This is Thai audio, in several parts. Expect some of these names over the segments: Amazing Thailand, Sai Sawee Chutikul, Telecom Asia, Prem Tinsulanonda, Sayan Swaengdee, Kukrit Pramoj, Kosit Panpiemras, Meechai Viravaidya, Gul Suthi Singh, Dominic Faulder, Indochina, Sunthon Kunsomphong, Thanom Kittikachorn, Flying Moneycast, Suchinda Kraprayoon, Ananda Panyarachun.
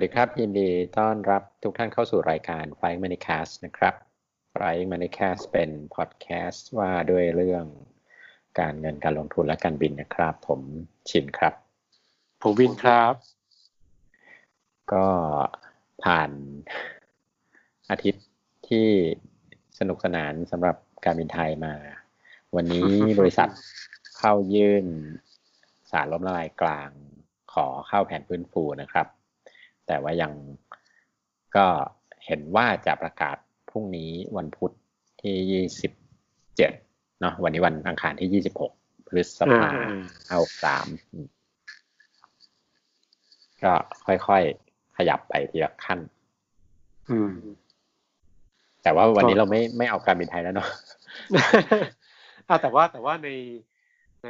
วัสดีครับยินดีต้อนรับทุกท่านเข้าสู่รายการ Flying Moneycast นะครับ Flying Moneycast เป็นพอดแคสต์ว่าด้วยเรื่องการเงินการลงทุนและการบินนะครับผมชินครับผมวินครับก็ผ่านอาทิตย์ที่สนุกสนานสำหรับการบินไทยมาวันนี้บริษัทเข้ายื่นศาลล้มละลายกลางขอเข้าแผนฟื้นฟูนะครับแต่ว่ายังก็เห็นว่าจะประกาศพรุ่งนี้วันพุธที่27เนาะวันนี้วันอังคารที่26พฤษภาคม63ก็ค่อยๆขยับไปทีละขั้นแต่ว่าวันนี้เราไม่เอาการบินไทยแล้วเนาะ แต่ว่าใน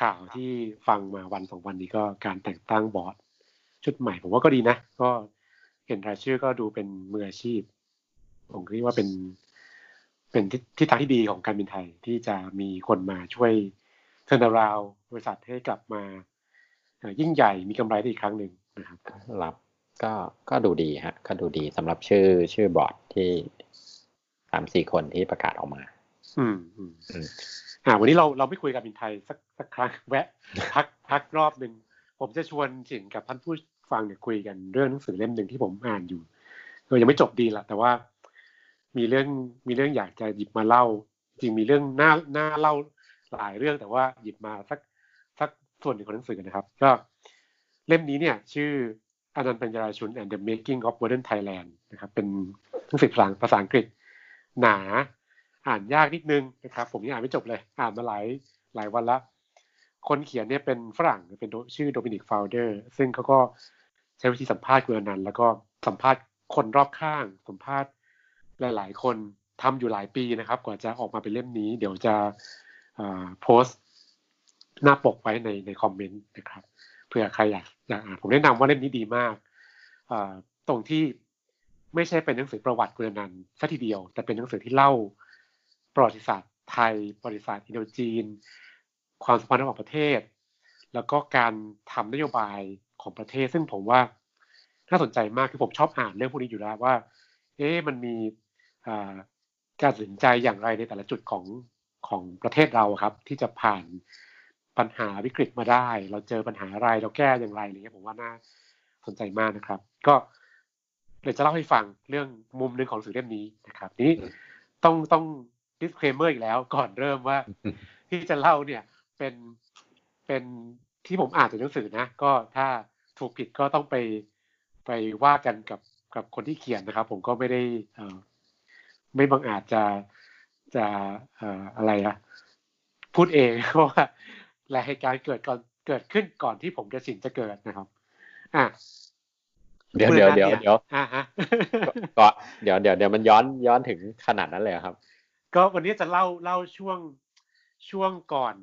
ข่าวที่ฟังมาวันสองวันนี้ก็การแต่งตั้งบอร์ดชุดใหม่ผมว่าก็ดีนะก็เห็นรายชื่อก็ดูเป็นมืออาชีพผมคิดว่าเป็นทิศทางที่ดีของการบินไทยที่จะมีคนมาช่วยเทิร์นอราวด์บริษัทให้กลับมายิ่งใหญ่มีกำไรได้อีกครั้งหนึ่งนะครับก็ดูดีฮะก็ดูดีสำหรับชื่อบอร์ดที่ 3-4 คนที่ประกาศออกมาวันนี้เราไม่คุยการบินไทยสักครั้งแวะพักรอบนึงผมจะชวนสินกับท่านผู้ฟังเนี่ยคุยกันเรื่องหนังสือเล่มหนึ่งที่ผมอ่านอยู่ยังไม่จบดีละแต่ว่ามีเรื่องอยากจะหยิบมาเล่าจริงมีเรื่องน่าเล่าหลายเรื่องแต่ว่าหยิบมาสักส่วนหนึ่งของหนังสือนะครับก็เล่มนี้เนี่ยชื่ออนันต์ ปัญญาราชุน and the making of modern Thailand นะครับเป็นหนังสือภาษาอังกฤษหนาอ่านยากนิดนึงนะครับผมยังอ่านไม่จบเลยอ่านมาหลายวันละคนเขียนเนี่ยเป็นฝรั่งเป็นชื่อโดมินิก ฟาวเดอร์ซึ่งเขาก็ใช้วิธีสัมภาษณ์คุณอนันต์แล้วก็สัมภาษณ์คนรอบข้างสัมภาษณ์หลายๆคนทำอยู่หลายปีนะครับกว่าจะออกมาเป็นเล่มนี้เดี๋ยวจะโพสต์หน้าปกไว้ในคอมเมนต์นะครับเผื่อใครอยากอ่านผมแนะนำว่าเล่มนี้ดีมากตรงที่ไม่ใช่เป็นหนังสือประวัติคุณอนันต์ซะทีเดียวแต่เป็นหนังสือที่เล่าประวัติศาสตร์ไทยประวัติศาสตร์อินโดจีนความสัมพันธ์ระหว่างประเทศแล้วก็การทำนโยบายของประเทศซึ่งผมว่าน่าสนใจมากคือผมชอบอ่านเรื่องพวกนี้อยู่แล้วว่ามันมีการตัดสินใจอย่างไรในแต่ละจุดของประเทศเราครับที่จะผ่านปัญหาวิกฤตมาได้เราเจอปัญหาอะไรเราแก้อย่างไรอะไรเงี้ยผมว่าน่าสนใจมากนะครับก็เดี๋ยวจะเล่าให้ฟังเรื่องมุมนึงของหนังสือเล่มนี้นะครับนี้ต้อง disclaimer อีกแล้วก่อนเริ่มว่าที่จะเล่าเนี่ยเป็นที่ผมอ่านจากหนังสือนะก็ถ้าถูกผิดก็ต้องไปว่ากันกับคนที่เขียนนะครับผมก็ไม่ได้ไม่บังอาจจะอะไรนะพูดเองเพราะว่าหลายเหตุการณ์เกิดขึ้นก่อนที่ผมจะสินจะเกิดนะครับเดี๋ยวก็เดี๋ยวมันย้อนถึงขนาดนั้นเลยครับก็วันนี้จะเล่าช่วงก่อน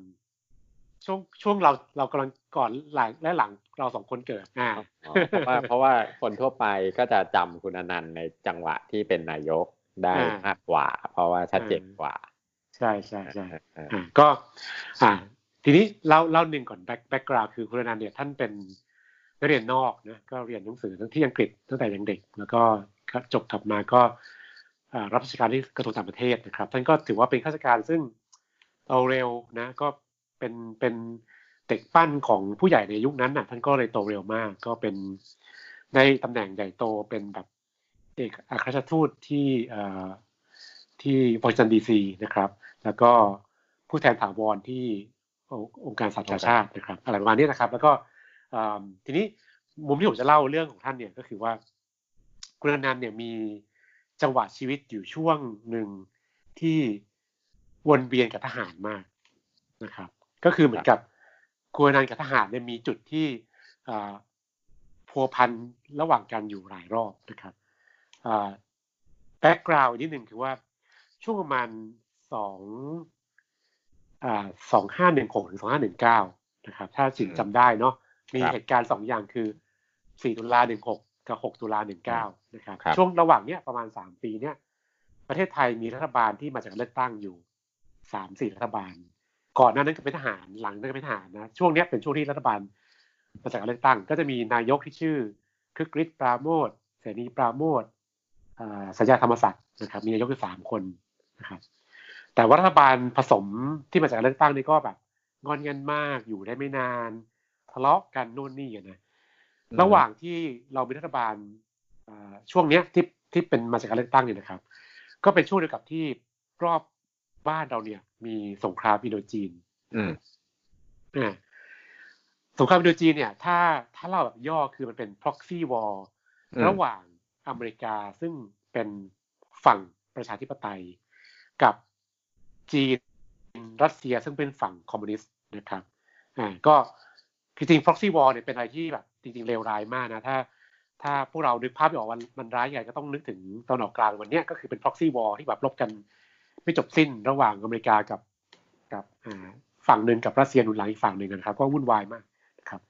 ช่วงเรากำลังก่อนหลังและหลังเราสองคนเกิดเพราะว่าคนทั่วไปก็จะจำคุณอนันต์ในจังหวะที่เป็นนายกได้มากกว่าเพราะว่าชัดเจนกว่าใช่ใช่ใช่ก็ทีนี้เล่าหนึ่งก่อนแบ็กกราวด์คือคุณอนันต์เนี่ยท่านเป็นนักเรียนนอกนะก็เรียนหนังสือที่อังกฤษตั้งแต่ยังเด็กแล้วก็จบกลับมาก็รับราชการที่กระทรวงต่างประเทศนะครับท่านก็ถือว่าเป็นข้าราชการซึ่งเอาเร็วนะก็เป็นเด็กปั้นของผู้ใหญ่ในยุคนั้นน่ะท่านก็เลยโตเร็วมากก็เป็นในตำแหน่งใหญ่โตเป็นแบบเอกอัครราชทูตที่วอชิงตันดีซีนะครับแล้วก็ผู้แทนถาวรที่องค์การสหประชาชาตินะครับอะไรประมาณนี้นะครับแล้วก็ทีนี้มุมที่ผมจะเล่าเรื่องของท่านเนี่ยก็คือว่าคุณอนันต์เนี่ยมีจังหวะชีวิตอยู่ช่วงหนึ่งที่วนเวียนกับทหารมากนะครับก็คือเหมือนกับคุณอนันต์กับทหารเนี่ยมีจุดที่พัวพันระหว่างกันอยู่หลายรอบนะครับแบ็กกราวด์นิดหนึ่งคือว่าช่วงประมาณ2516ถึง2519นะครับถ้าสินจำได้เนาะมีเหตุการณ์2อย่างคือ4ตุลา16กับ6ตุลา19นะครับช่วงระหว่างเนี้ยประมาณ3ปีเนี้ยประเทศไทยมีรัฐบาลที่มาจากเลือกตั้งอยู่ 3-4 รัฐบาลก่อนหน้านั้นก็เป็นทหารหลังนั้นก็เป็นทหารนะช่วงนี้เป็นช่วงที่รัฐบาลมาจากเลือกตั้งก็จะมีนายกที่ชื่อ คึกฤทธิ์ปราโมชเสนีปราโมชสัญญาธรรมศักดิ์นะครับมีนายกอยู่3คนนะครับแต่ว่ารัฐบาลผสมที่มาจากการเลือกตั้งนี่ก็แบบงอนกันมากอยู่ได้ไม่นานทะเลาะกันโน่นนี่กันนะระหว่างที่เรามีรัฐบาลช่วงเนี้ยที่เป็นมาจากการเลือกตั้งเนี่ยนะครับก็เป็นช่วงเดียวกับที่รอบบ้านเราเนี่ยมีสงครามอินโดจีนสงครามอินโดจีนเนี่ยถ้าเราแบบย่อคือมันเป็น proxy war ระหว่างอเมริกาซึ่งเป็นฝั่งประชาธิปไตยกับจีนรัสเซียซึ่งเป็นฝั่งคอมมิวนิสต์นะครับก็คือจริง proxy war เนี่ยเป็นอะไรที่แบบจริงๆเลวร้ายมากนะถ้าพวกเรานึกภาพไม่ออกมันร้ายใหญ่ก็ต้องนึกถึงตอนออกกลางวันนี้ก็คือเป็น proxy war ที่แบบลบกันไม่จบสิ้นระหว่างอเมริกากับฝั่งหนึ่งกับรัสเซียหนุนหลังอีกฝั่งหนึ่งนะครับก็วุ่นวายมากนะครับ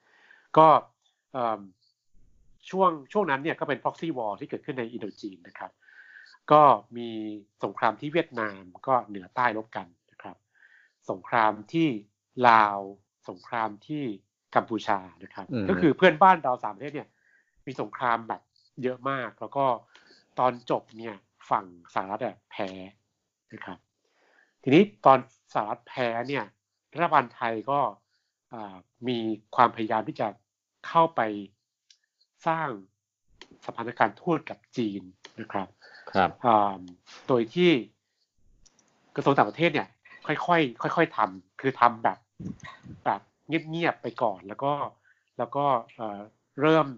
ก็ช่วงนั้นเนี่ยก็เป็น proxy war ที่เกิดขึ้นในอินโดจีนนะครับก็มีสงครามที่เวียดนามก็เหนือใต้ลบกันนะครับสงครามที่ลาวสงครามที่กัมพูชานะครับก็คือเพื่อนบ้านเรา3ประเทศเนี่ยมีสงครามแบบเยอะมากแล้วก็ตอนจบเนี่ยฝั่งสหรัฐแพ้นะครับทีนี้ตอนสหรัฐแพ้เนี่ยรัฐบาลไทยก็มีความพยายามที่จะเข้าไปสร้างสัมพันธการทูตกับจีนนะครับโดยที่กระทรวงต่างประเทศเนี่ยค่อยๆทำคือทำแบบเงียบๆไปก่อนแล้วก็เริ่ม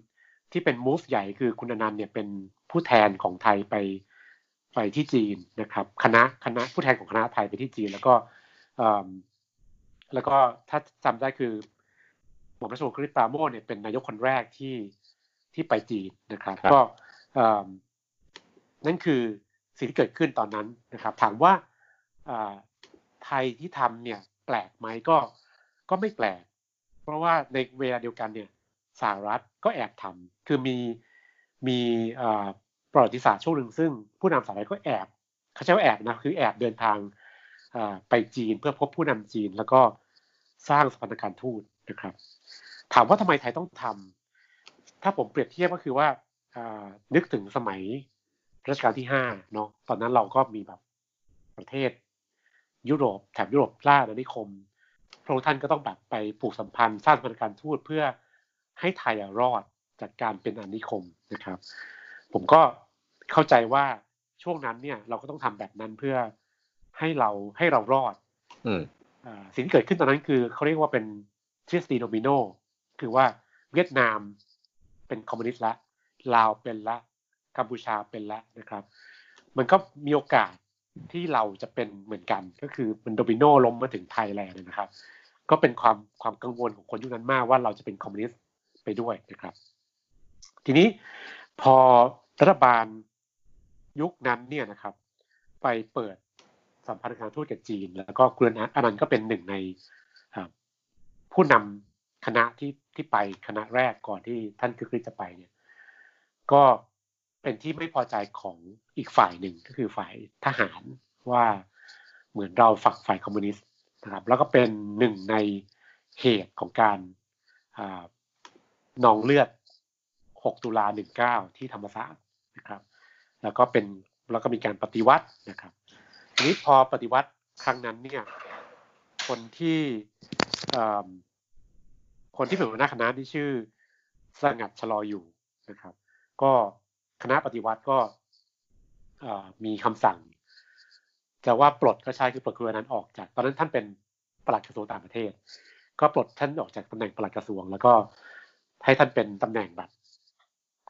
ที่เป็นมูฟใหญ่คือคุณอนันต์เนี่ยเป็นผู้แทนของไทยไปที่จีนนะครับคณะผู้แทนของคณะไทยไปที่จีนแล้วก็ถ้าจำได้คือหม่อมราชวงศ์คึกฤทธิ์ปราโมชเนี่ยเป็นนายกคนแรกที่ไปจีนนะครับก็นั่นคือสิ่งที่เกิดขึ้นตอนนั้นนะครับถามว่าไทยที่ทำเนี่ยแปลกไหมก็ไม่แปลกเพราะว่าในเวลาเดียวกันเนี่ยสหรัฐก็แอบทำคือมีประวัติศาสตร์ช่วงหนึ่งซึ่งผู้นำสหรัฐก็แอบเขาใช้ว่าแอบนะคือแอบเดินทางไปจีนเพื่อพบผู้นำจีนแล้วก็สร้างสัมพันธการทูตนะครับถามว่าทำไมไทยต้องทำถ้าผมเปรียบเทียบก็คือว่านึกถึงสมัยรัชกาลที่5เนาะตอนนั้นเราก็มีแบบประเทศยุโรปแถบยุโรปล่าอาณานิคมพระองค์ท่านก็ต้องแบบไปผูกสัมพันธ์สร้างสัมพันธการทูตเพื่อให้ไทยรอดจากการเป็นอาณานิคมนะครับผมก็เข้าใจว่าช่วงนั้นเนี่ยเราก็ต้องทำแบบนั้นเพื่อให้เรารอดสิ่งที่เกิดขึ้นตอนนั้นคือเขาเรียกว่าเป็นทฤษฎีโดมิโนคือว่าเวียดนามเป็นคอมมิวนิสต์ละลาวเป็นละกัมพูชาเป็นละนะครับมันก็มีโอกาสที่เราจะเป็นเหมือนกันก็คือมันโดมิโนล้มมาถึงไทยแลนด์นะครับก็เป็นความกังวลของคนยุคนั้นมากว่าเราจะเป็นคอมมิวนิสต์ไปด้วยนะครับทีนี้พอรัฐบาลยุคนั้นเนี่ยนะครับไปเปิดสัมพันธการทูตกับจีนแล้วก็คุณอนันต์ก็เป็นหนึ่งในผู้นำคณะที่ไปคณะแรกก่อนที่ท่านคึกฤทธิ์จะไปเนี่ยก็เป็นที่ไม่พอใจของอีกฝ่ายหนึ่งก็คือฝ่ายทหารว่าเหมือนเราฝักฝ่ายคอมมิวนิสต์นะครับแล้วก็เป็นหนึ่งในเหตุของการนองเลือด6ตุลา19ที่ธรรมศาสตร์นะครับแล้วก็มีการปฏิวัตินะครับทีนี้พอปฏิวัติครั้งนั้นเนี่ยคนที่เป็นหัวหน้าคณะที่ชื่อสงัดชลออยู่นะครับก็คณะปฏิวัติก็มีคำสั่งจะว่าปลดก็ใช่คือปลดคุณอนันต์ออกจากตอนนั้นท่านเป็นปลัดกระทรวงต่างประเทศก็ปลดท่านออกจากตำแหน่งปลัดกระทรวงแล้วก็ให้ท่านเป็นตำแหน่งแบบ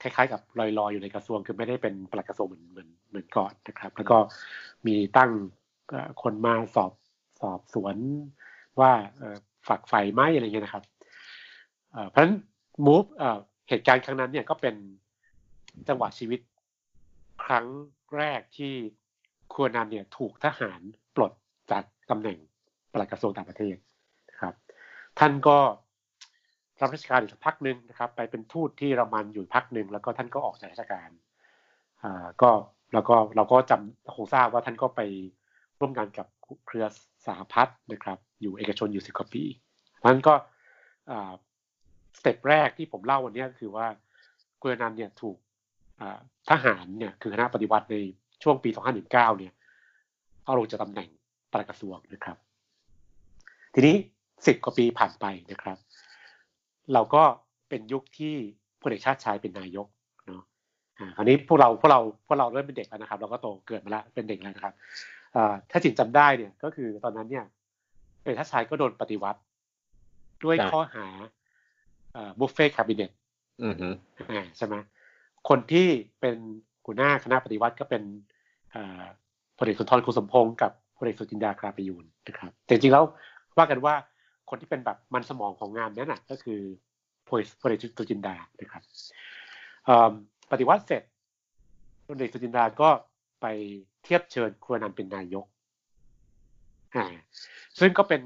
คล้ายๆกับลอยๆอยู่ในกระทรวงคือไม่ได้เป็นปลัดกระทรวงเหมือนก่อนนะครับแล้วก็มีตั้งคนมาสอบสวนว่าฝักใฝ่ไหมอะไรเงี้ยนะครับเพราะฉะนั้นมูฟเหตุการณ์ครั้งนั้นเนี่ยก็เป็นจังหวะชีวิตครั้งแรกที่คุณอนันต์เนี่ยถูกทหารปลดจากตำแหน่งปลัดกระทรวงต่างประเทศนะครับท่านก็รับราชการอยู่สักพักหนึ่งนะครับไปเป็นทูตที่เยอรมันอยู่พักหนึ่งแล้วก็ท่านก็ออกจากราชการก็แล้วก็เราก็จำคงทราบว่าท่านก็ไปร่วมงานกับเครือสหพัฒน์นะครับอยู่เอกชนอยู่10 กว่าปีนั้นก็สเต็ปแรกที่ผมเล่าวันนี้ก็คือว่า คุณอนันต์เนี่ยถูกทหารเนี่ยคือคณะปฏิวัติในช่วงปี2519เนี่ยเอาลงจากตำแหน่งปลัดกระทรวงนะครับทีนี้10กว่าปีผ่านไปนะครับเราก็เป็นยุคที่พลเอกชาติชายเป็นนายกเนาะคราวนี้พวกเราเริ่มเป็นเด็กแล้วนะครับเราก็โตเกิดมาแล้วเป็นเด็กแล้วนะครับถ้าจิตจำได้เนี่ยก็คือตอนนั้นเนี่ยพลเอกชาติชายก็โดนปฏิวัติด้วยข้อหาบุฟเฟ่คาบิเนตใช่ไหมคนที่เป็นหัวหน้าคณะปฏิวัติก็เป็นพลเอกสุนทรคุณสมพงษ์กับพลเอกสุจินดาคราประยูรนะครับแต่จริงๆแล้วว่ากันว่าคนที่เป็นแบบมันสมองของงานนั้นน่ะก็คือพลเอกสุจินดานะครับปฏิวัติเสร็จพลเอกสุจินดาก็ไปเทียบเชิญคุณอนันต์เป็นนายกซึ่งก็เป็น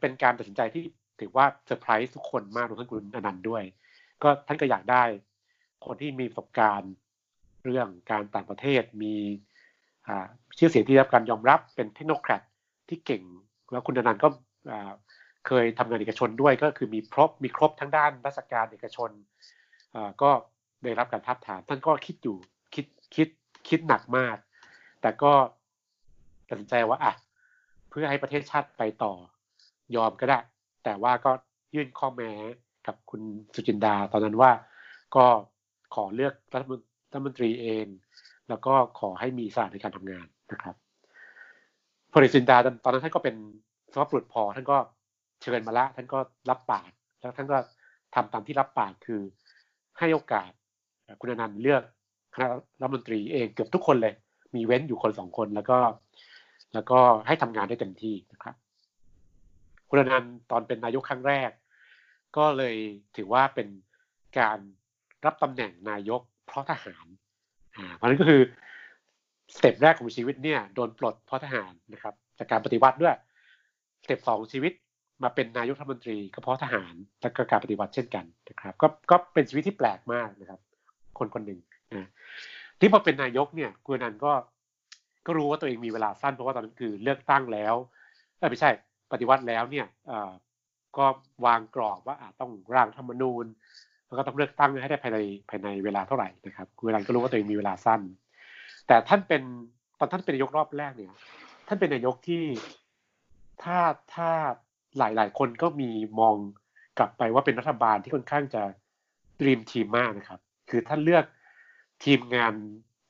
เป็นการตัดสินใจที่ถือว่าเซอร์ไพรส์ทุกคนมากรวมทั้งคุณอนันต์ด้วยก็ท่านก็อยากได้คนที่มีประสบการณ์เรื่องการต่างประเทศมีชื่อเสียงที่ได้รับการยอมรับเป็นเทคโนแครตที่เก่งแล้วคุณอนันต์ก็เคยทำงานเอกชนด้วยก็คือมีครบทั้งด้านราชการเอกชนก็ได้รับการทับทามท่านก็คิดหนักมากแต่ก็ตัดสินใจว่าอ่ะเพื่อให้ประเทศชาติไปต่อยอมก็ได้แต่ว่าก็ยื่นข้อแม้กับคุณสุจินดาตอนนั้นว่าก็ขอเลือกรัฐมนตรีเองแล้วก็ขอให้มีอิสระในการทำงานนะครับพลเอกสุจินดาตอนนั้นท่านก็เป็นสภาพบุรุษพอท่านก็เชิญมาละท่านก็รับปากแล้วท่านก็ทำตามที่รับปากคือให้โอกาสคุณอนันต์เลือกคณะรัฐมนตรีเองเกือบทุกคนเลยมีเว้นอยู่คนสองคนแล้วก็ให้ทำงานได้เต็มที่นะครับคุณอนันต์ตอนเป็นนายกครั้งแรกก็เลยถือว่าเป็นการรับตำแหน่งนายกเพราะทหารเพราะนั้นก็คือสเต็ปแรกของชีวิตเนี่ยโดนปลดเพราะทหารนะครับจากการปฏิวัติด้วยสเต็ปสองชีวิตมาเป็นนายกรัฐมนตรีก็เพราะทหารและก็การปฏิวัติเช่นกันนะครับก็เป็นชีวิตที่แปลกมากนะครับคนหนึ่งที่พอเป็นนายกเนี่ยคุณอนันต์ก็รู้ว่าตัวเองมีเวลาสั้นเพราะว่าตอนนั้นคือเลือกตั้งแล้วไม่ใช่ปฏิวัติแล้วเนี่ยก็วางกรอบว่าต้องร่างรัฐธรรมนูญแล้วก็ต้องเลือกตั้งให้ได้ภายในเวลาเท่าไหร่นะครับคุณอนันต์ก็รู้ว่าตัวเองมีเวลาสั้นแต่ตอนท่านเป็นนายกรอบแรกเนี่ยท่านเป็นนายกที่ถ้าหลายคนก็มีมองกลับไปว่าเป็นรัฐบาลที่ค่อนข้างจะดรีมทีมมากนะครับคือท่านเลือกทีมงาน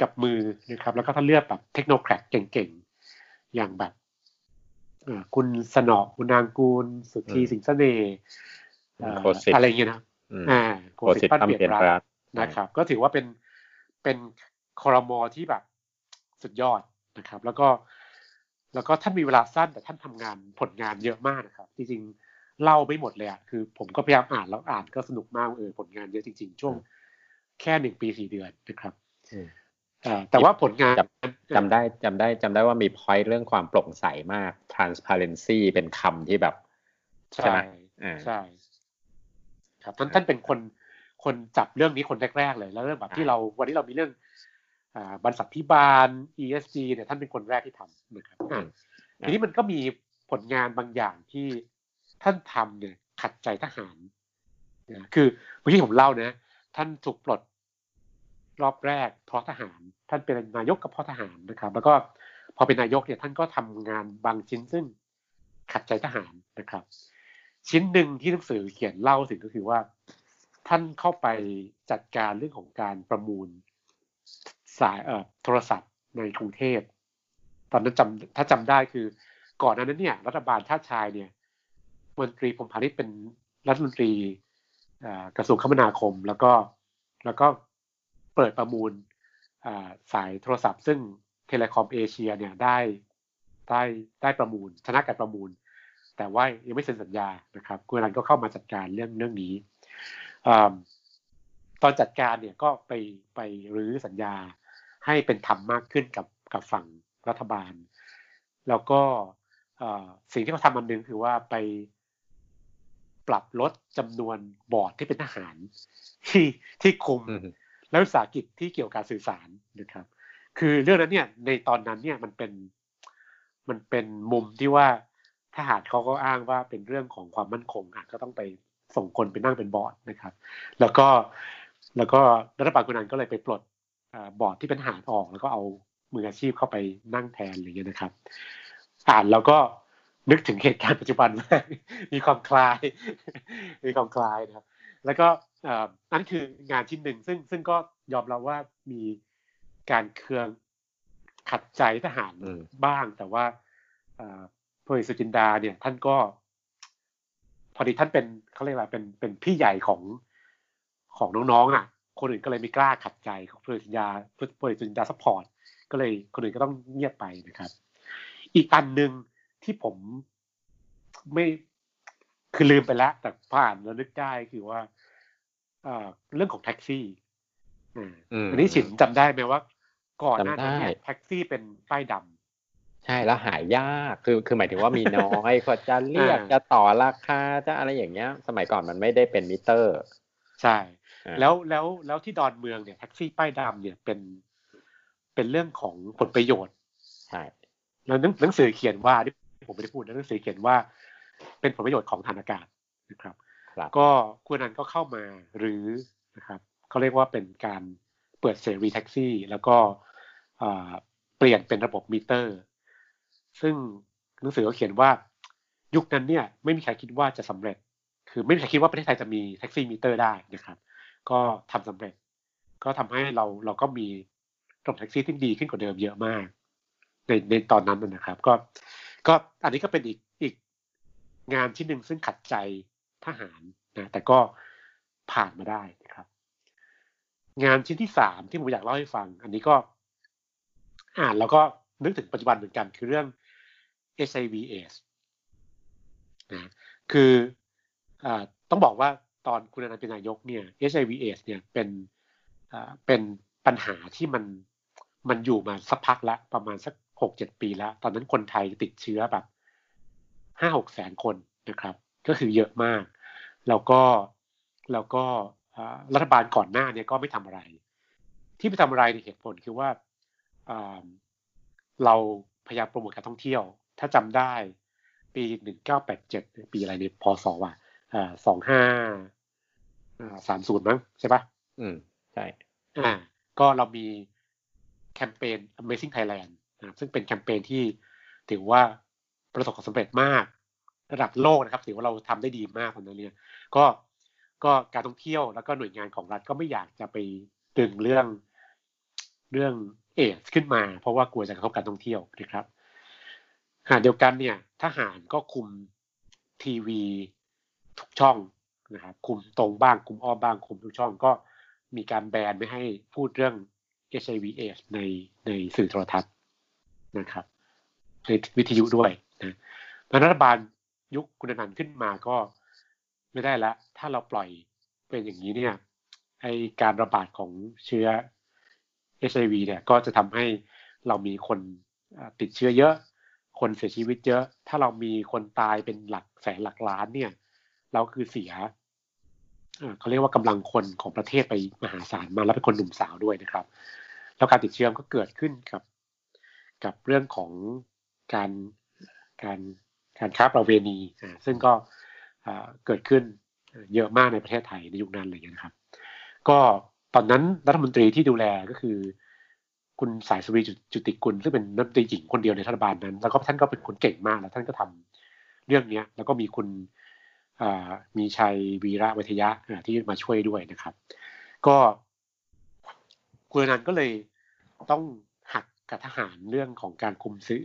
กับมือนะครับแล้วก็ท่านเลือกแบบเทคโนแครตเก่งๆอย่างแบบคุณสนอคุณนางกูลสุธีสิงห์เสน่ห์อะไรเงี้ยนะโคสิตปั้นเปลี่ยนรัฐนะครับก็ถือว่าเป็นครม.ที่แบบสุดยอดนะครับแล้วก็ท่านมีเวลาสั้นแต่ท่านทำงานผลงานเยอะมากนะครับจริงๆเล่าไม่หมดเลยคือผมก็พยายามอ่านก็สนุกมากผลงานเยอะจริงๆช่วงแค่1ปี4เดือนนะครับแต่ว่าผลงานจำได้ว่ามีพอยต์เรื่องความโปร่งใสมาก transparency เป็นคำที่แบบใช่ครับท่านเป็นคนจับเรื่องนี้คนแรกๆเลยแล้วเรื่องแบบที่เราวันนี้เรามีเรื่องบรรษัทพิบาล ESG เนี่ยท่านเป็นคนแรกที่ทำนะครับทีนี้มันก็มีผลงานบางอย่างที่ท่านทำเนี่ยขัดใจทหารคือเมื่อกี้ผมเล่านะท่านถูกปลดรอบแรกเพราะทหารท่านเป็นนายกกับเพราะทหารนะครับแล้วก็พอเป็นนายกเนี่ยท่านก็ทำงานบางชิ้นซึ่งขัดใจทหารนะครับชิ้นหนึ่งที่หนังสือเขียนเล่าถึงก็คือว่าท่านเข้าไปจัดการเรื่องของการประมูลสายโทรศัพท์ในกรุงเทพตอนนั้นถ้าจำได้คือก่อนหน้านั้นเนี่ยรัฐบาลชาติชายเนี่ยมนตรีพรหมพานิชเป็นรัฐมนตรีกระทรวงคมนาคมแล้วก็เปิดประมูลสายโทรศัพท์ซึ่งเทเลคอมเอเชียเนี่ยได้ประมูลชนะการประมูลแต่ว่ายังไม่เซ็นสัญญานะครับคุณอนันต์ก็เข้ามาจัดการเรื่องนี้ตอนจัดการเนี่ยก็ไปรื้อสัญญาให้เป็นธรรมมากขึ้นกับฝั่งรัฐบาลแล้วก็สิ่งที่เขาทำอันหนึ่งคือว่าไปปรับลดจำนวนบอร์ดที่เป็นทหารที่คุมและวิสาหกิจที่เกี่ยวกับการสื่อสารนะครับคือเรื่องนั้นเนี่ยในตอนนั้นเนี่ยมันเป็นมุมที่ว่าทหารเขาก็อ้างว่าเป็นเรื่องของความมั่นคงก็ต้องไปส่งคนไปนั่งเป็นบอร์ดนะครับแล้วก็ แล้วก็รัฐบาลกุนันก็เลยไปปลดบอร์ดที่เป็นทหารออกแล้วก็เอามืออาชีพเข้าไปนั่งแทนอะไรเงี้ยนะครับอ่านแล้วก็นึกถึงเหตุการณ์ปัจจุบันมากมีความคล้ายนะครับแล้วก็นั่นคืองานชิ้นหนึ่งซึ่งก็ยอมรับว่ามีการเคืองขัดใจทหารบ้างแต่ว่าพลเอกสุจินดาเนี่ยท่านก็พอดีท่านเป็นเขาเรียกว่าเป็นพี่ใหญ่ของน้องๆอ่ะคนอื่นก็เลยไม่กล้าขัดใจของพลเอกสุจินดาซัพพอร์ตก็เลยคนอื่นก็ต้องเงียบไปนะครับอีกอันนึงที่ผมไม่คือลืมไปแล้วแต่ผ่านแล้วนึกได้คือว่าเรื่องของแท็กซี่อันนี้ฉินจำได้ไหมว่าก่อนหน้านี้แท็กซี่เป็นป้ายดำใช่แล้วหายากคือหมายถึงว่ามีน้อยก็จะเรียกจะต่อราคาจะอะไรอย่างเงี้ยสมัยก่อนมันไม่ได้เป็นมิเตอร์ใช่แล้วที่ดอนเมืองเนี่ยแท็กซี่ป้ายดำเนี่ยเป็นเรื่องของผลประโยชน์ใช่แล้วหนังสือเขียนว่าที่ผมไม่ได้พูดนะหนังสือเขียนว่าเป็นผลประโยชน์ของทางอากาศนะครับก็คุณนันก็เข้ามาหรือนะครับเขาเรียกว่าเป็นการเปิดเสรีแท็กซี่แล้วก็เปลี่ยนเป็นระบบมิเตอร์ซึ่งหนังสือเขาเขียนว่ายุคนั้นเนี่ยไม่มีใครคิดว่าจะสำเร็จคือไม่มีใครคิดว่าประเทศไทยจะมีแท็กซี่มิเตอร์ได้นะครับก็ทำสำเร็จก็ทำให้เราก็มีระบบแท็กซี่ที่ดีขึ้นกว่าเดิมเยอะมากในตอนนั้นนะครับก็อันนี้ก็เป็นอีกงานชิ้นหนึ่งซึ่งขัดใจทหารนะแต่ก็ผ่านมาได้นะครับงานชิ้นที่3ที่ผมอยากเล่าให้ฟังอันนี้ก็อ่านแล้วก็นึกถึงปัจจุบันเหมือนกันคือเรื่อง HIV/AIDS นะคือต้องบอกว่าตอนคุณอนันต์เป็นนายกเนี่ย HIV/AIDS เนี่ยเป็นปัญหาที่มันอยู่มาสักพักละประมาณสัก 6-7 ปีแล้วตอนนั้นคนไทยติดเชื้อแบบ 5-6 แสนคนนะครับก็คือเยอะมากแล้วก็รัฐบาลก่อนหน้าเนี่ยก็ไม่ทำอะไรที่ไม่ทำอะไรในเหตุผลคือว่าเราพยายามโปรโมทการท่องเที่ยวถ้าจำได้ปี1987ปีอะไรเนี่ยพศว่า2530มั้งใช่ปะใช่ก็เรามีแคมเปญ Amazing Thailand นะซึ่งเป็นแคมเปญที่ถือว่าประสบความสำเร็จมากระดับโลกนะครับถือว่าเราทำได้ดีมากตอนนั้นเนี่ยก็การท่องเที่ยวแล้วก็หน่วยงานของรัฐก็ไม่อยากจะไปดึงเรื่องเอชขึ้นมาเพราะว่ากลัวจะกระทบการท่องเที่ยวนะครับขณะเดียวกันเนี่ยทหารก็คุมทีวีทุกช่องนะครับคุมตรงบ้างคุมอ้อมบ้างคุมทุกช่องก็มีการแบนไม่ให้พูดเรื่อง HIV เอชในสื่อโทรทัศน์นะครับในวิทยุด้วยนะรัฐบาลยุคคุณอนันต์ขึ้นมาก็ไม่ได้ละถ้าเราปล่อยเป็นอย่างนี้เนี่ยไอการระบาดของเชื้อ HIV เนี่ยก็จะทำให้เรามีคนติดเชื้อเยอะคนเสียชีวิตเยอะถ้าเรามีคนตายเป็นหลักแสนหลักล้านเนี่ยเราคือเสียเขาเรียกว่ากำลังคนของประเทศไปมหาศาลมาแล้วเป็นคนหนุ่มสาวด้วยนะครับแล้วการติดเชื้อก็เกิดขึ้นกับเรื่องของการค้าประเวณีซึ่งก็เกิดขึ้นเยอะมากในประเทศไทยในยุคนั้นอะไรอย่างนี้นะครับก็ตอนนั้นรัฐมนตรีที่ดูแลก็คือคุณสายสวีจุติกุลซึ่งเป็นรัฐมนตรีหญิงคนเดียวในรัฐบาลนั้นแล้วก็ท่านก็เป็นคนเก่งมากแล้วท่านก็ทำเรื่องนี้แล้วก็มีคุณมีชัยวีระวัทยะที่มาช่วยด้วยนะครับก็คุณอนันต์ก็เลยต้องหักกับทหารเรื่องของการคุมสื่อ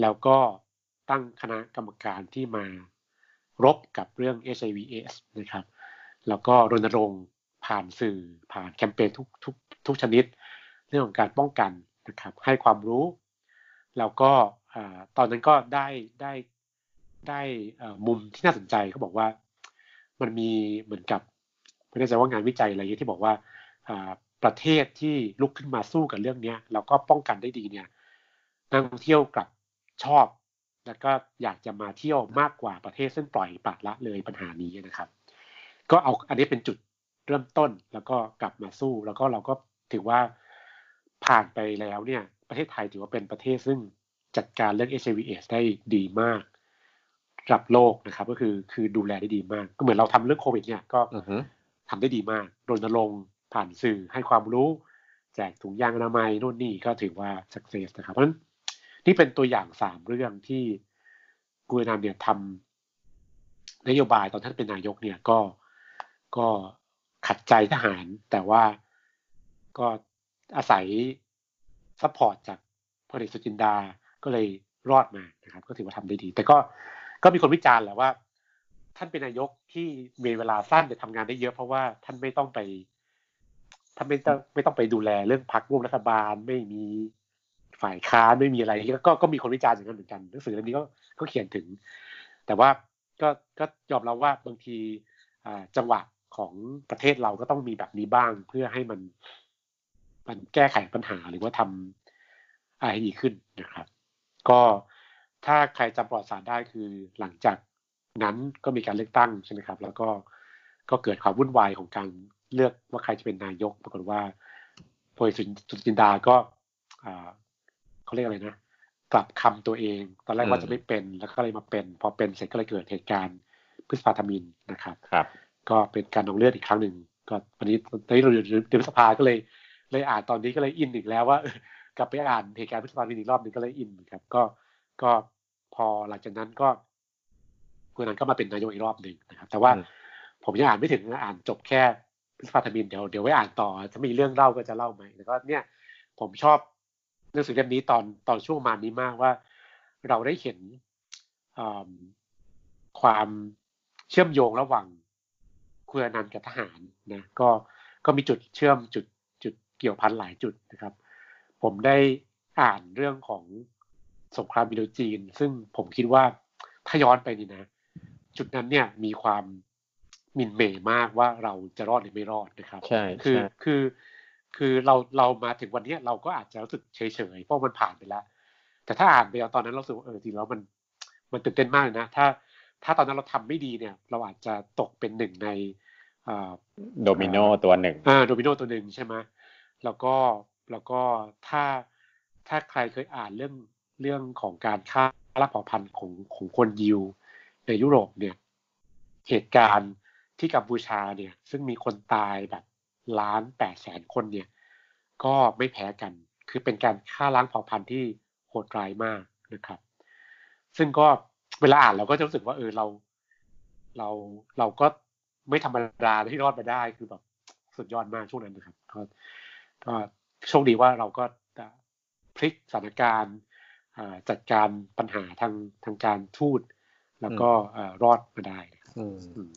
แล้วก็ตั้งคณะกรรมการที่มารบกับเรื่อง HIV/AIDS นะครับแล้วก็รณรงค์ผ่านสื่อผ่านแคมเปญทุกชนิดเรื่องของการป้องกันนะครับให้ความรู้แล้วก็ตอนนั้นก็ได้มุมที่น่าสนใจเขาบอกว่ามันมีเหมือนกับไม่แน่ใจว่างานวิจัยอะไรที่บอกว่าประเทศที่ลุกขึ้นมาสู้กับเรื่องนี้แล้วก็ป้องกันได้ดีเนี่ยนักท่องเที่ยวกลับชอบแล้วก็อยากจะมาเที่ยวมากกว่าประเทศซึ่งปล่อยปละละเลยปัญหานี้นะครับก็เอาอันนี้เป็นจุดเริ่มต้นแล้วก็กลับมาสู้แล้วก็เราก็ถือว่าผ่านไปแล้วเนี่ยประเทศไทยถือว่าเป็นประเทศซึ่งจัดการเรื่อง HIV/AIDS ได้ดีมากระดับโลกนะครับก็คือดูแลได้ดีมากก็เหมือนเราทำเรื่องโควิดเนี่ยก็ทำได้ดีมากรณรงค์ ผ่านสื่อให้ความรู้แจกถุงยางอนามัยนู่นนี่ก็ถือว่า success นะครับเพราะฉะนั้นนี่เป็นตัวอย่าง3เรื่องที่กุยนามเนี่ยทำนโยบายตอนท่านเป็นนายกเนี่ยก็ขัดใจทหารแต่ว่าก็อาศัยซัพพอร์ตจากพลเอกสุจินดาก็เลยรอดมานะครับก็ถือว่าทำได้ดีแต่ก็มีคนวิจารณ์แหละว่าท่านเป็นนายกที่มีเวลาสั้นแต่ทำงานได้เยอะเพราะว่าท่านไม่ต้องไปดูแลเรื่องพรรคร่วมรัฐบาลไม่มีฝ่ายค้านไม่มีอะไรก็มีคนวิจารณ์อย่างนั้นเหมือนกันหนังสือเล่มนี้ก็เขียนถึงแต่ว่าก็ยอมรับว่าบางทีจังหวะของประเทศเราก็ต้องมีแบบนี้บ้างเพื่อให้มันแก้ไขปัญหาหรือว่าทำอะไรดีขึ้นนะครับก็ถ้าใครจำประวัติศาสตร์ได้คือหลังจากนั้นก็มีการเลือกตั้งใช่ไหมครับแล้วก็เกิดความวุ่นวายของการเลือกว่าใครจะเป็นนายกปรากฏว่าพลเอกสุจินดาก็เขาเรียกอะไรนะกลับคำตัวเองตอนแรกว่าจะไม่เป็นแล้วก็เลยมาเป็นพอเป็นเสร็จก็เลยเกิดเหตุการณ์พฤษภาธมินนะครับก็เป็นการลงเลือดอีกครั้งหนึ่งก็วันนี้เราเดือนพฤษภาก็เลยอ่านตอนนี้ก็เลยอินอีกแล้วว่ากลับไปอ่านเหตุการณ์พฤษภาธมินอีกรอบนึงก็เลยอินครับก็พอหลังจากนั้นก็คนนั้นก็มาเป็นนายกอีกรอบนึงนะครับแต่ว่าผมยังอ่านไม่ถึงอ่านจบแค่พฤษภาธมินเดี๋ยวไว้อ่านต่อถ้ามีเรื่องเล่าก็จะเล่าไหมแล้วก็เนี่ยผมชอบหนังสือเล่มนี้ตอนช่วงมานี้มากว่าเราได้เห็นความเชื่อมโยงระหว่างเครือนันกับทหารนะก็มีจุดเชื่อมจุดเกี่ยวพันหลายจุดนะครับผมได้อ่านเรื่องของสงครามอินโดจีนซึ่งผมคิดว่าถ้าย้อนไปนี่นะจุดนั้นเนี่ยมีความหมิ่นเหม่มากว่าเราจะรอดหรือไม่รอดนะครับใช่คือเรามาถึงวันนี้เราก็อาจจะรู้สึกเฉยๆเพราะมันผ่านไปแล้วแต่ถ้าอ่านไปตอนนั้นเราสึกจริงแล้วมันตื่นเต้นมากเลยนะถ้าตอนนั้นเราทำไม่ดีเนี่ยเราอาจจะตกเป็นหนึ่งในโดมิโนตัวหนึ่งโดมิโนตัวหนึ่งใช่ไหมแล้วก็ถ้าใครเคยอ่านเรื่องของการฆ่าล้างเผ่าพันธุ์ของคนยิวในยุโรปเนี่ยเหตุการณ์ที่กัมพูชาเนี่ยซึ่งมีคนตายแบบ1,800,000 คนเนี่ยก็ไม่แพ้กันคือเป็นการฆ่าล้างเผ่าพันธุ์ที่โหดร้ายมากนะครับซึ่งก็เวลาอ่านเราก็จะรู้สึกว่าเราก็ไม่ธรรมดาที่รอดมาได้คือแบบสุดยอดมากช่วงนั้นนะครับก็โชคดีว่าเราก็พลิกสถานการณ์จัดการปัญหาทางการทูตแล้วก็รอดมาได้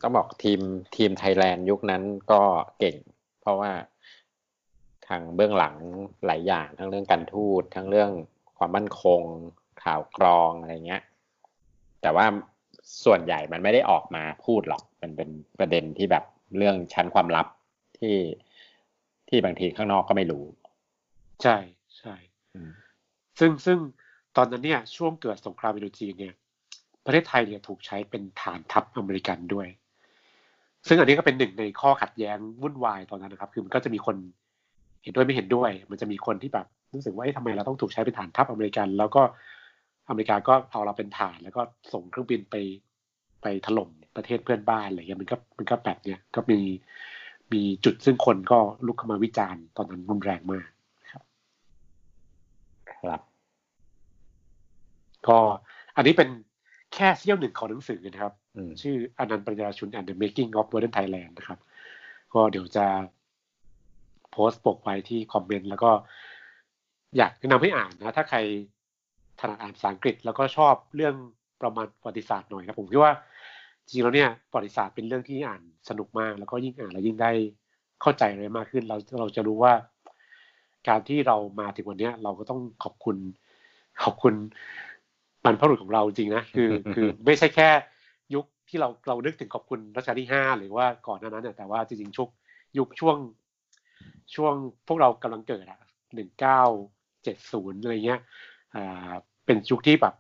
ต้องบอกทีมไทยแลนด์ยุคนั้นก็เก่งเพราะว่าทางเบื้องหลังหลายอย่างทั้งเรื่องการทูตทั้งเรื่องความมั่นคงข่าวกรองอะไรเงี้ยแต่ว่าส่วนใหญ่มันไม่ได้ออกมาพูดหรอกมันเป็นประเด็นที่แบบเรื่องชั้นความลับที่บางทีข้างนอกก็ไม่รู้ใช่ใช่ซึ่งตอนนั้นเนี่ยช่วงเกิดสงครามอินโดจีนเนี่ยประเทศไทยเนี่ยถูกใช้เป็นฐานทัพอเมริกันด้วยซึ่งอันนี้ก็เป็นหนึ่งในข้อขัดแย้งวุ่นวายตอนนั้นนะครับคือมันก็จะมีคนเห็นด้วยไม่เห็นด้วยมันจะมีคนที่แบบรู้สึกว่าทำไมเราต้องถูกใช้เป็นฐานทัพอเมริกันแล้วก็อเมริกาก็เอาเราเป็นฐานแล้วก็ส่งเครื่องบินไปถล่มประเทศเพื่อนบ้านอะไรเงี้ยมันก็แบบเนี้ยก็มีจุดซึ่งคนก็ลุกขึ้นมาวิจารณ์ตอนนั้นรุนแรงมากครับก็อันนี้เป็นแค่เสี้ยวหนึ่งของหนังสือนะครับชื่ออนันต์ปัญญาชุน and the making of modern Thailand นะครับก็เดี๋ยวจะโพสต์ปกไว้ที่คอมเมนต์แล้วก็อยากแนะนำให้อ่านนะถ้าใครถนัดอ่านภาษาอังกฤษแล้วก็ชอบเรื่องประมาณประวัติศาสตร์หน่อยครับผมคิดว่าจริงแล้วเนี่ยประวัติศาสตร์เป็นเรื่องที่อ่านสนุกมากแล้วก็ยิ่งอ่านแล้วยิ่งได้เข้าใจอะไรมากขึ้นเราจะรู้ว่าการที่เรามาถึงวันนี้เราก็ต้องขอบคุณบรรพบุรุษของเราจริงนะคือไม่ใช่แค่ยุคที่เรานึกถึงขอบคุณรัชกาลที่5หรือว่าก่อนหน้านั้นแต่ว่าจริงๆยุคช่วงพวกเรากำลังเกิด1970อะไรเงี้ยเป็นยุคที่แบบ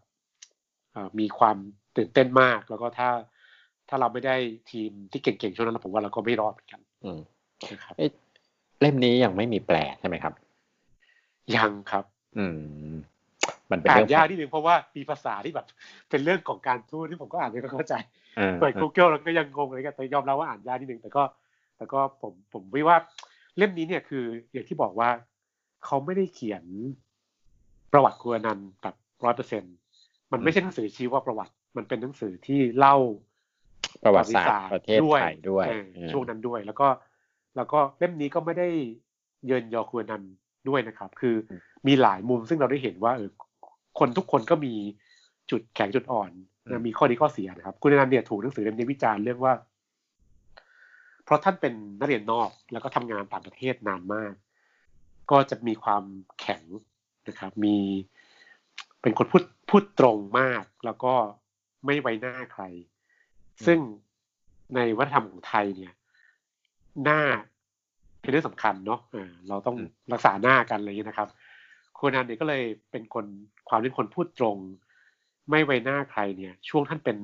มีความตื่นเต้นมากแล้วก็ถ้าเราไม่ได้ทีมที่เก่งๆช่วงนั้นผมว่าเราก็ไม่รอดเหมือนกันนะครับเล่มนี้ยังไม่มีแปลใช่ไหมครับยังครับมันเป็นเรื่องยากนิดนึงเพราะว่ามีภาษาที่แบบเป็นเรื่องของการทูตที่ผมก็อ่านไม่เข้าใจเปิด Google แล้วก็ยังงงอะไรกันแต่ยอมรับว่าอ่านยากนิดนึงแต่ก็ผมไม่ว่า เล่มนี้เนี่ยคืออย่างที่บอกว่าเขาไม่ได้เขียนประวัติคุณอนันต์แบบ 100% มันไม่ใช่หนังสือชี้ว่าประวัติมันเป็นหนังสือที่เล่าประวัติศาสตร์ประเทศไทยด้วยช่วงนั้นด้วยแล้วก็เล่มนี้ก็ไม่ได้เยินยอคุณอนันต์ด้วยนะครับคือมีหลายมุมซึ่งเราได้เห็นว่าคนทุกคนก็มีจุดแข็งจุดอ่อนมีข้อดีข้อเสียนะครับคุณอนันต์เนี่ยถูกหนังสือเล่มนี้วิจารณ์เรื่องว่าเพราะท่านเป็นนักเรียนนอกแล้วก็ทำงานต่างประเทศนานมากก็จะมีความแข็งนะครับมีเป็นคนพูดตรงมากแล้วก็ไม่ไว้หน้าใครซึ่งในวัฒนธรรมของไทยเนี่ยหน้าเป็นเรื่องสำคัญเนาะเราต้องรักษาหน้ากันอะไรอย่างนี้นะครับคุณอนันต์เนี่ยก็เลยเป็นคนความเป็นคนพูดตรงไม่ไว้หน้าใครเนี่ยช่วงท่านเป็น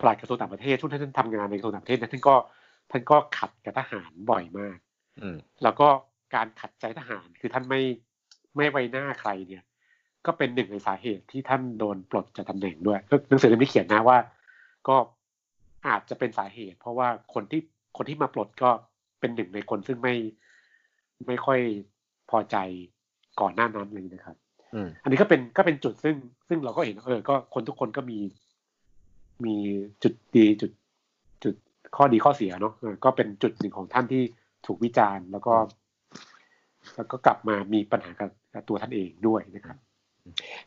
ปลัดกระทรวงต่างประเทศช่วงท่านทำงานในกระทรวงต่างประเทศนะท่านก็ขัดกับทหารบ่อยมากแล้วก็การขัดใจทหารคือท่านไม่ไว้หน้าใครเนี่ยก็เป็นหนึ่งในสาเหตุที่ท่านโดนปลดจากตำแหน่งด้วยหนังสือเล่มนี้เขียนนะว่าก็อาจจะเป็นสาเหตุเพราะว่าคนที่มาปลดก็เป็นหนึ่งในคนซึ่งไม่ค่อยพอใจก่อนหน้านั้นเลยนะครับอันนี้ก็เป็นจุดซึ่งเราก็เห็นก็คนทุกคนก็มีจุดดีจุดข้อดีข้อเสียเนาะก็เป็นจุดหนึ่งของท่านที่ถูกวิจารณ์แล้วก็กลับมามีปัญหากับตัวท่านเองด้วยนะครับ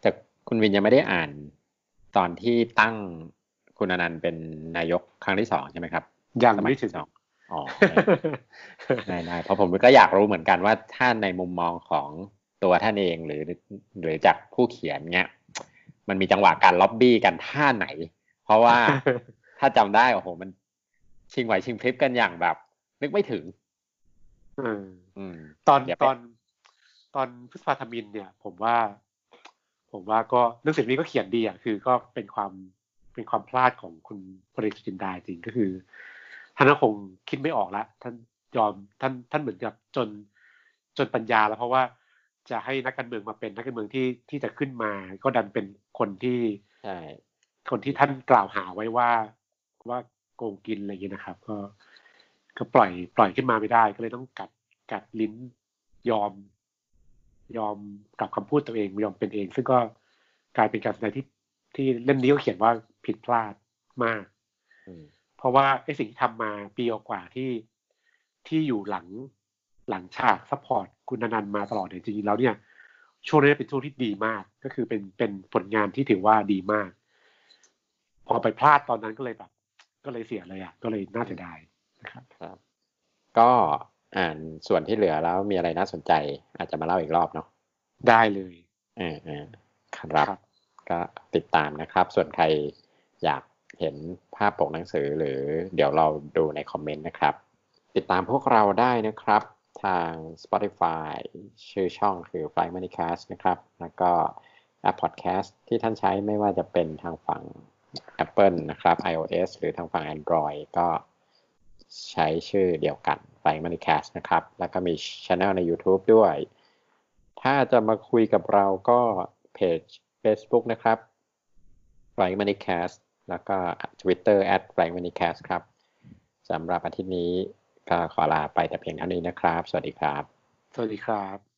แต่คุณวินยังไม่ได้อ่านตอนที่ตั้งคุณอนันต์เป็นนายกครั้งที่2ใช่ไหมครับยังไม่ถึงอ๋อได้เพราะผมก็อยากรู้เหมือนกันว่าท่านในมุมมองของตัวท่านเองหรือจากผู้เขียนเนี่ยมันมีจังหวะการล็อบบี้กันท่าไหนเพราะว่าถ้าจำได้โอ้โหมันชิงไหวชิงพริบกันอย่างแบบนึกไม่ถึงตอนพฤษภาธมิฬเนี่ยผมว่าก็หนังสือนี้ก็เขียนดีอ่ะคือก็เป็นความพลาดของคุณปริศจินดาจริงก็คือท่านคงคิดไม่ออกละท่านเหมือนกับจนปัญญาแล้วเพราะว่าจะให้นักการเมืองมาเป็นนักการเมืองที่จะขึ้นมาก็ดันเป็นคนที่ท่านกล่าวหาไว้ว่าโกงกินอะไรอย่างนี้นะครับก็ปล่อยขึ้นมาไม่ได้ก็เลยต้องกัดลิ้นยอมกลับคำพูดตัวเองยอมเป็นเองซึ่งก็กลายเป็นการแสดงที่เล่มนี้เขาเขียนว่าผิดพลาดมากเพราะว่าไอ้สิ่งที่ทำมาปีกว่าที่อยู่หลังฉากซัพพอร์ตคุณอนันต์มาตลอดเนี่ยจริงๆแล้วเนี่ยช่วงนี้เป็นช่วงที่ดีมากก็คือเป็นผลงานที่ถือว่าดีมากพอไปพลาดตอนนั้นก็เลยแบบก็เลยเสียเลยอ่ะก็เลยน่าเสียดายนะครับก็อ่านส่วนที่เหลือแล้วมีอะไรน่าสนใจอาจจะมาเล่าอีกรอบเนาะได้เลยครับก็ติดตามนะครับส่วนใครอยากเห็นภาพปกหนังสือหรือเดี๋ยวเราดูในคอมเมนต์นะครับติดตามพวกเราได้นะครับทาง Spotify ชื่อช่องคือ Flying Moneycast นะครับแล้วก็ App Podcast ที่ท่านใช้ไม่ว่าจะเป็นทางฝั่ง Apple นะครับ iOS หรือทางฝั่ง Android ก็ใช้ชื่อเดียวกัน Flying Moneycast นะครับแล้วก็มี Channel ใน YouTube ด้วยถ้าจะมาคุยกับเราก็เพจ Facebook นะครับ Flying Moneycast แล้วก็ Twitter @Flying Moneycast ครับสำหรับอาทิตย์นี้ก็ขอลาไปแต่เพียงเท่านี้นะครับสวัสดีครับสวัสดีครับ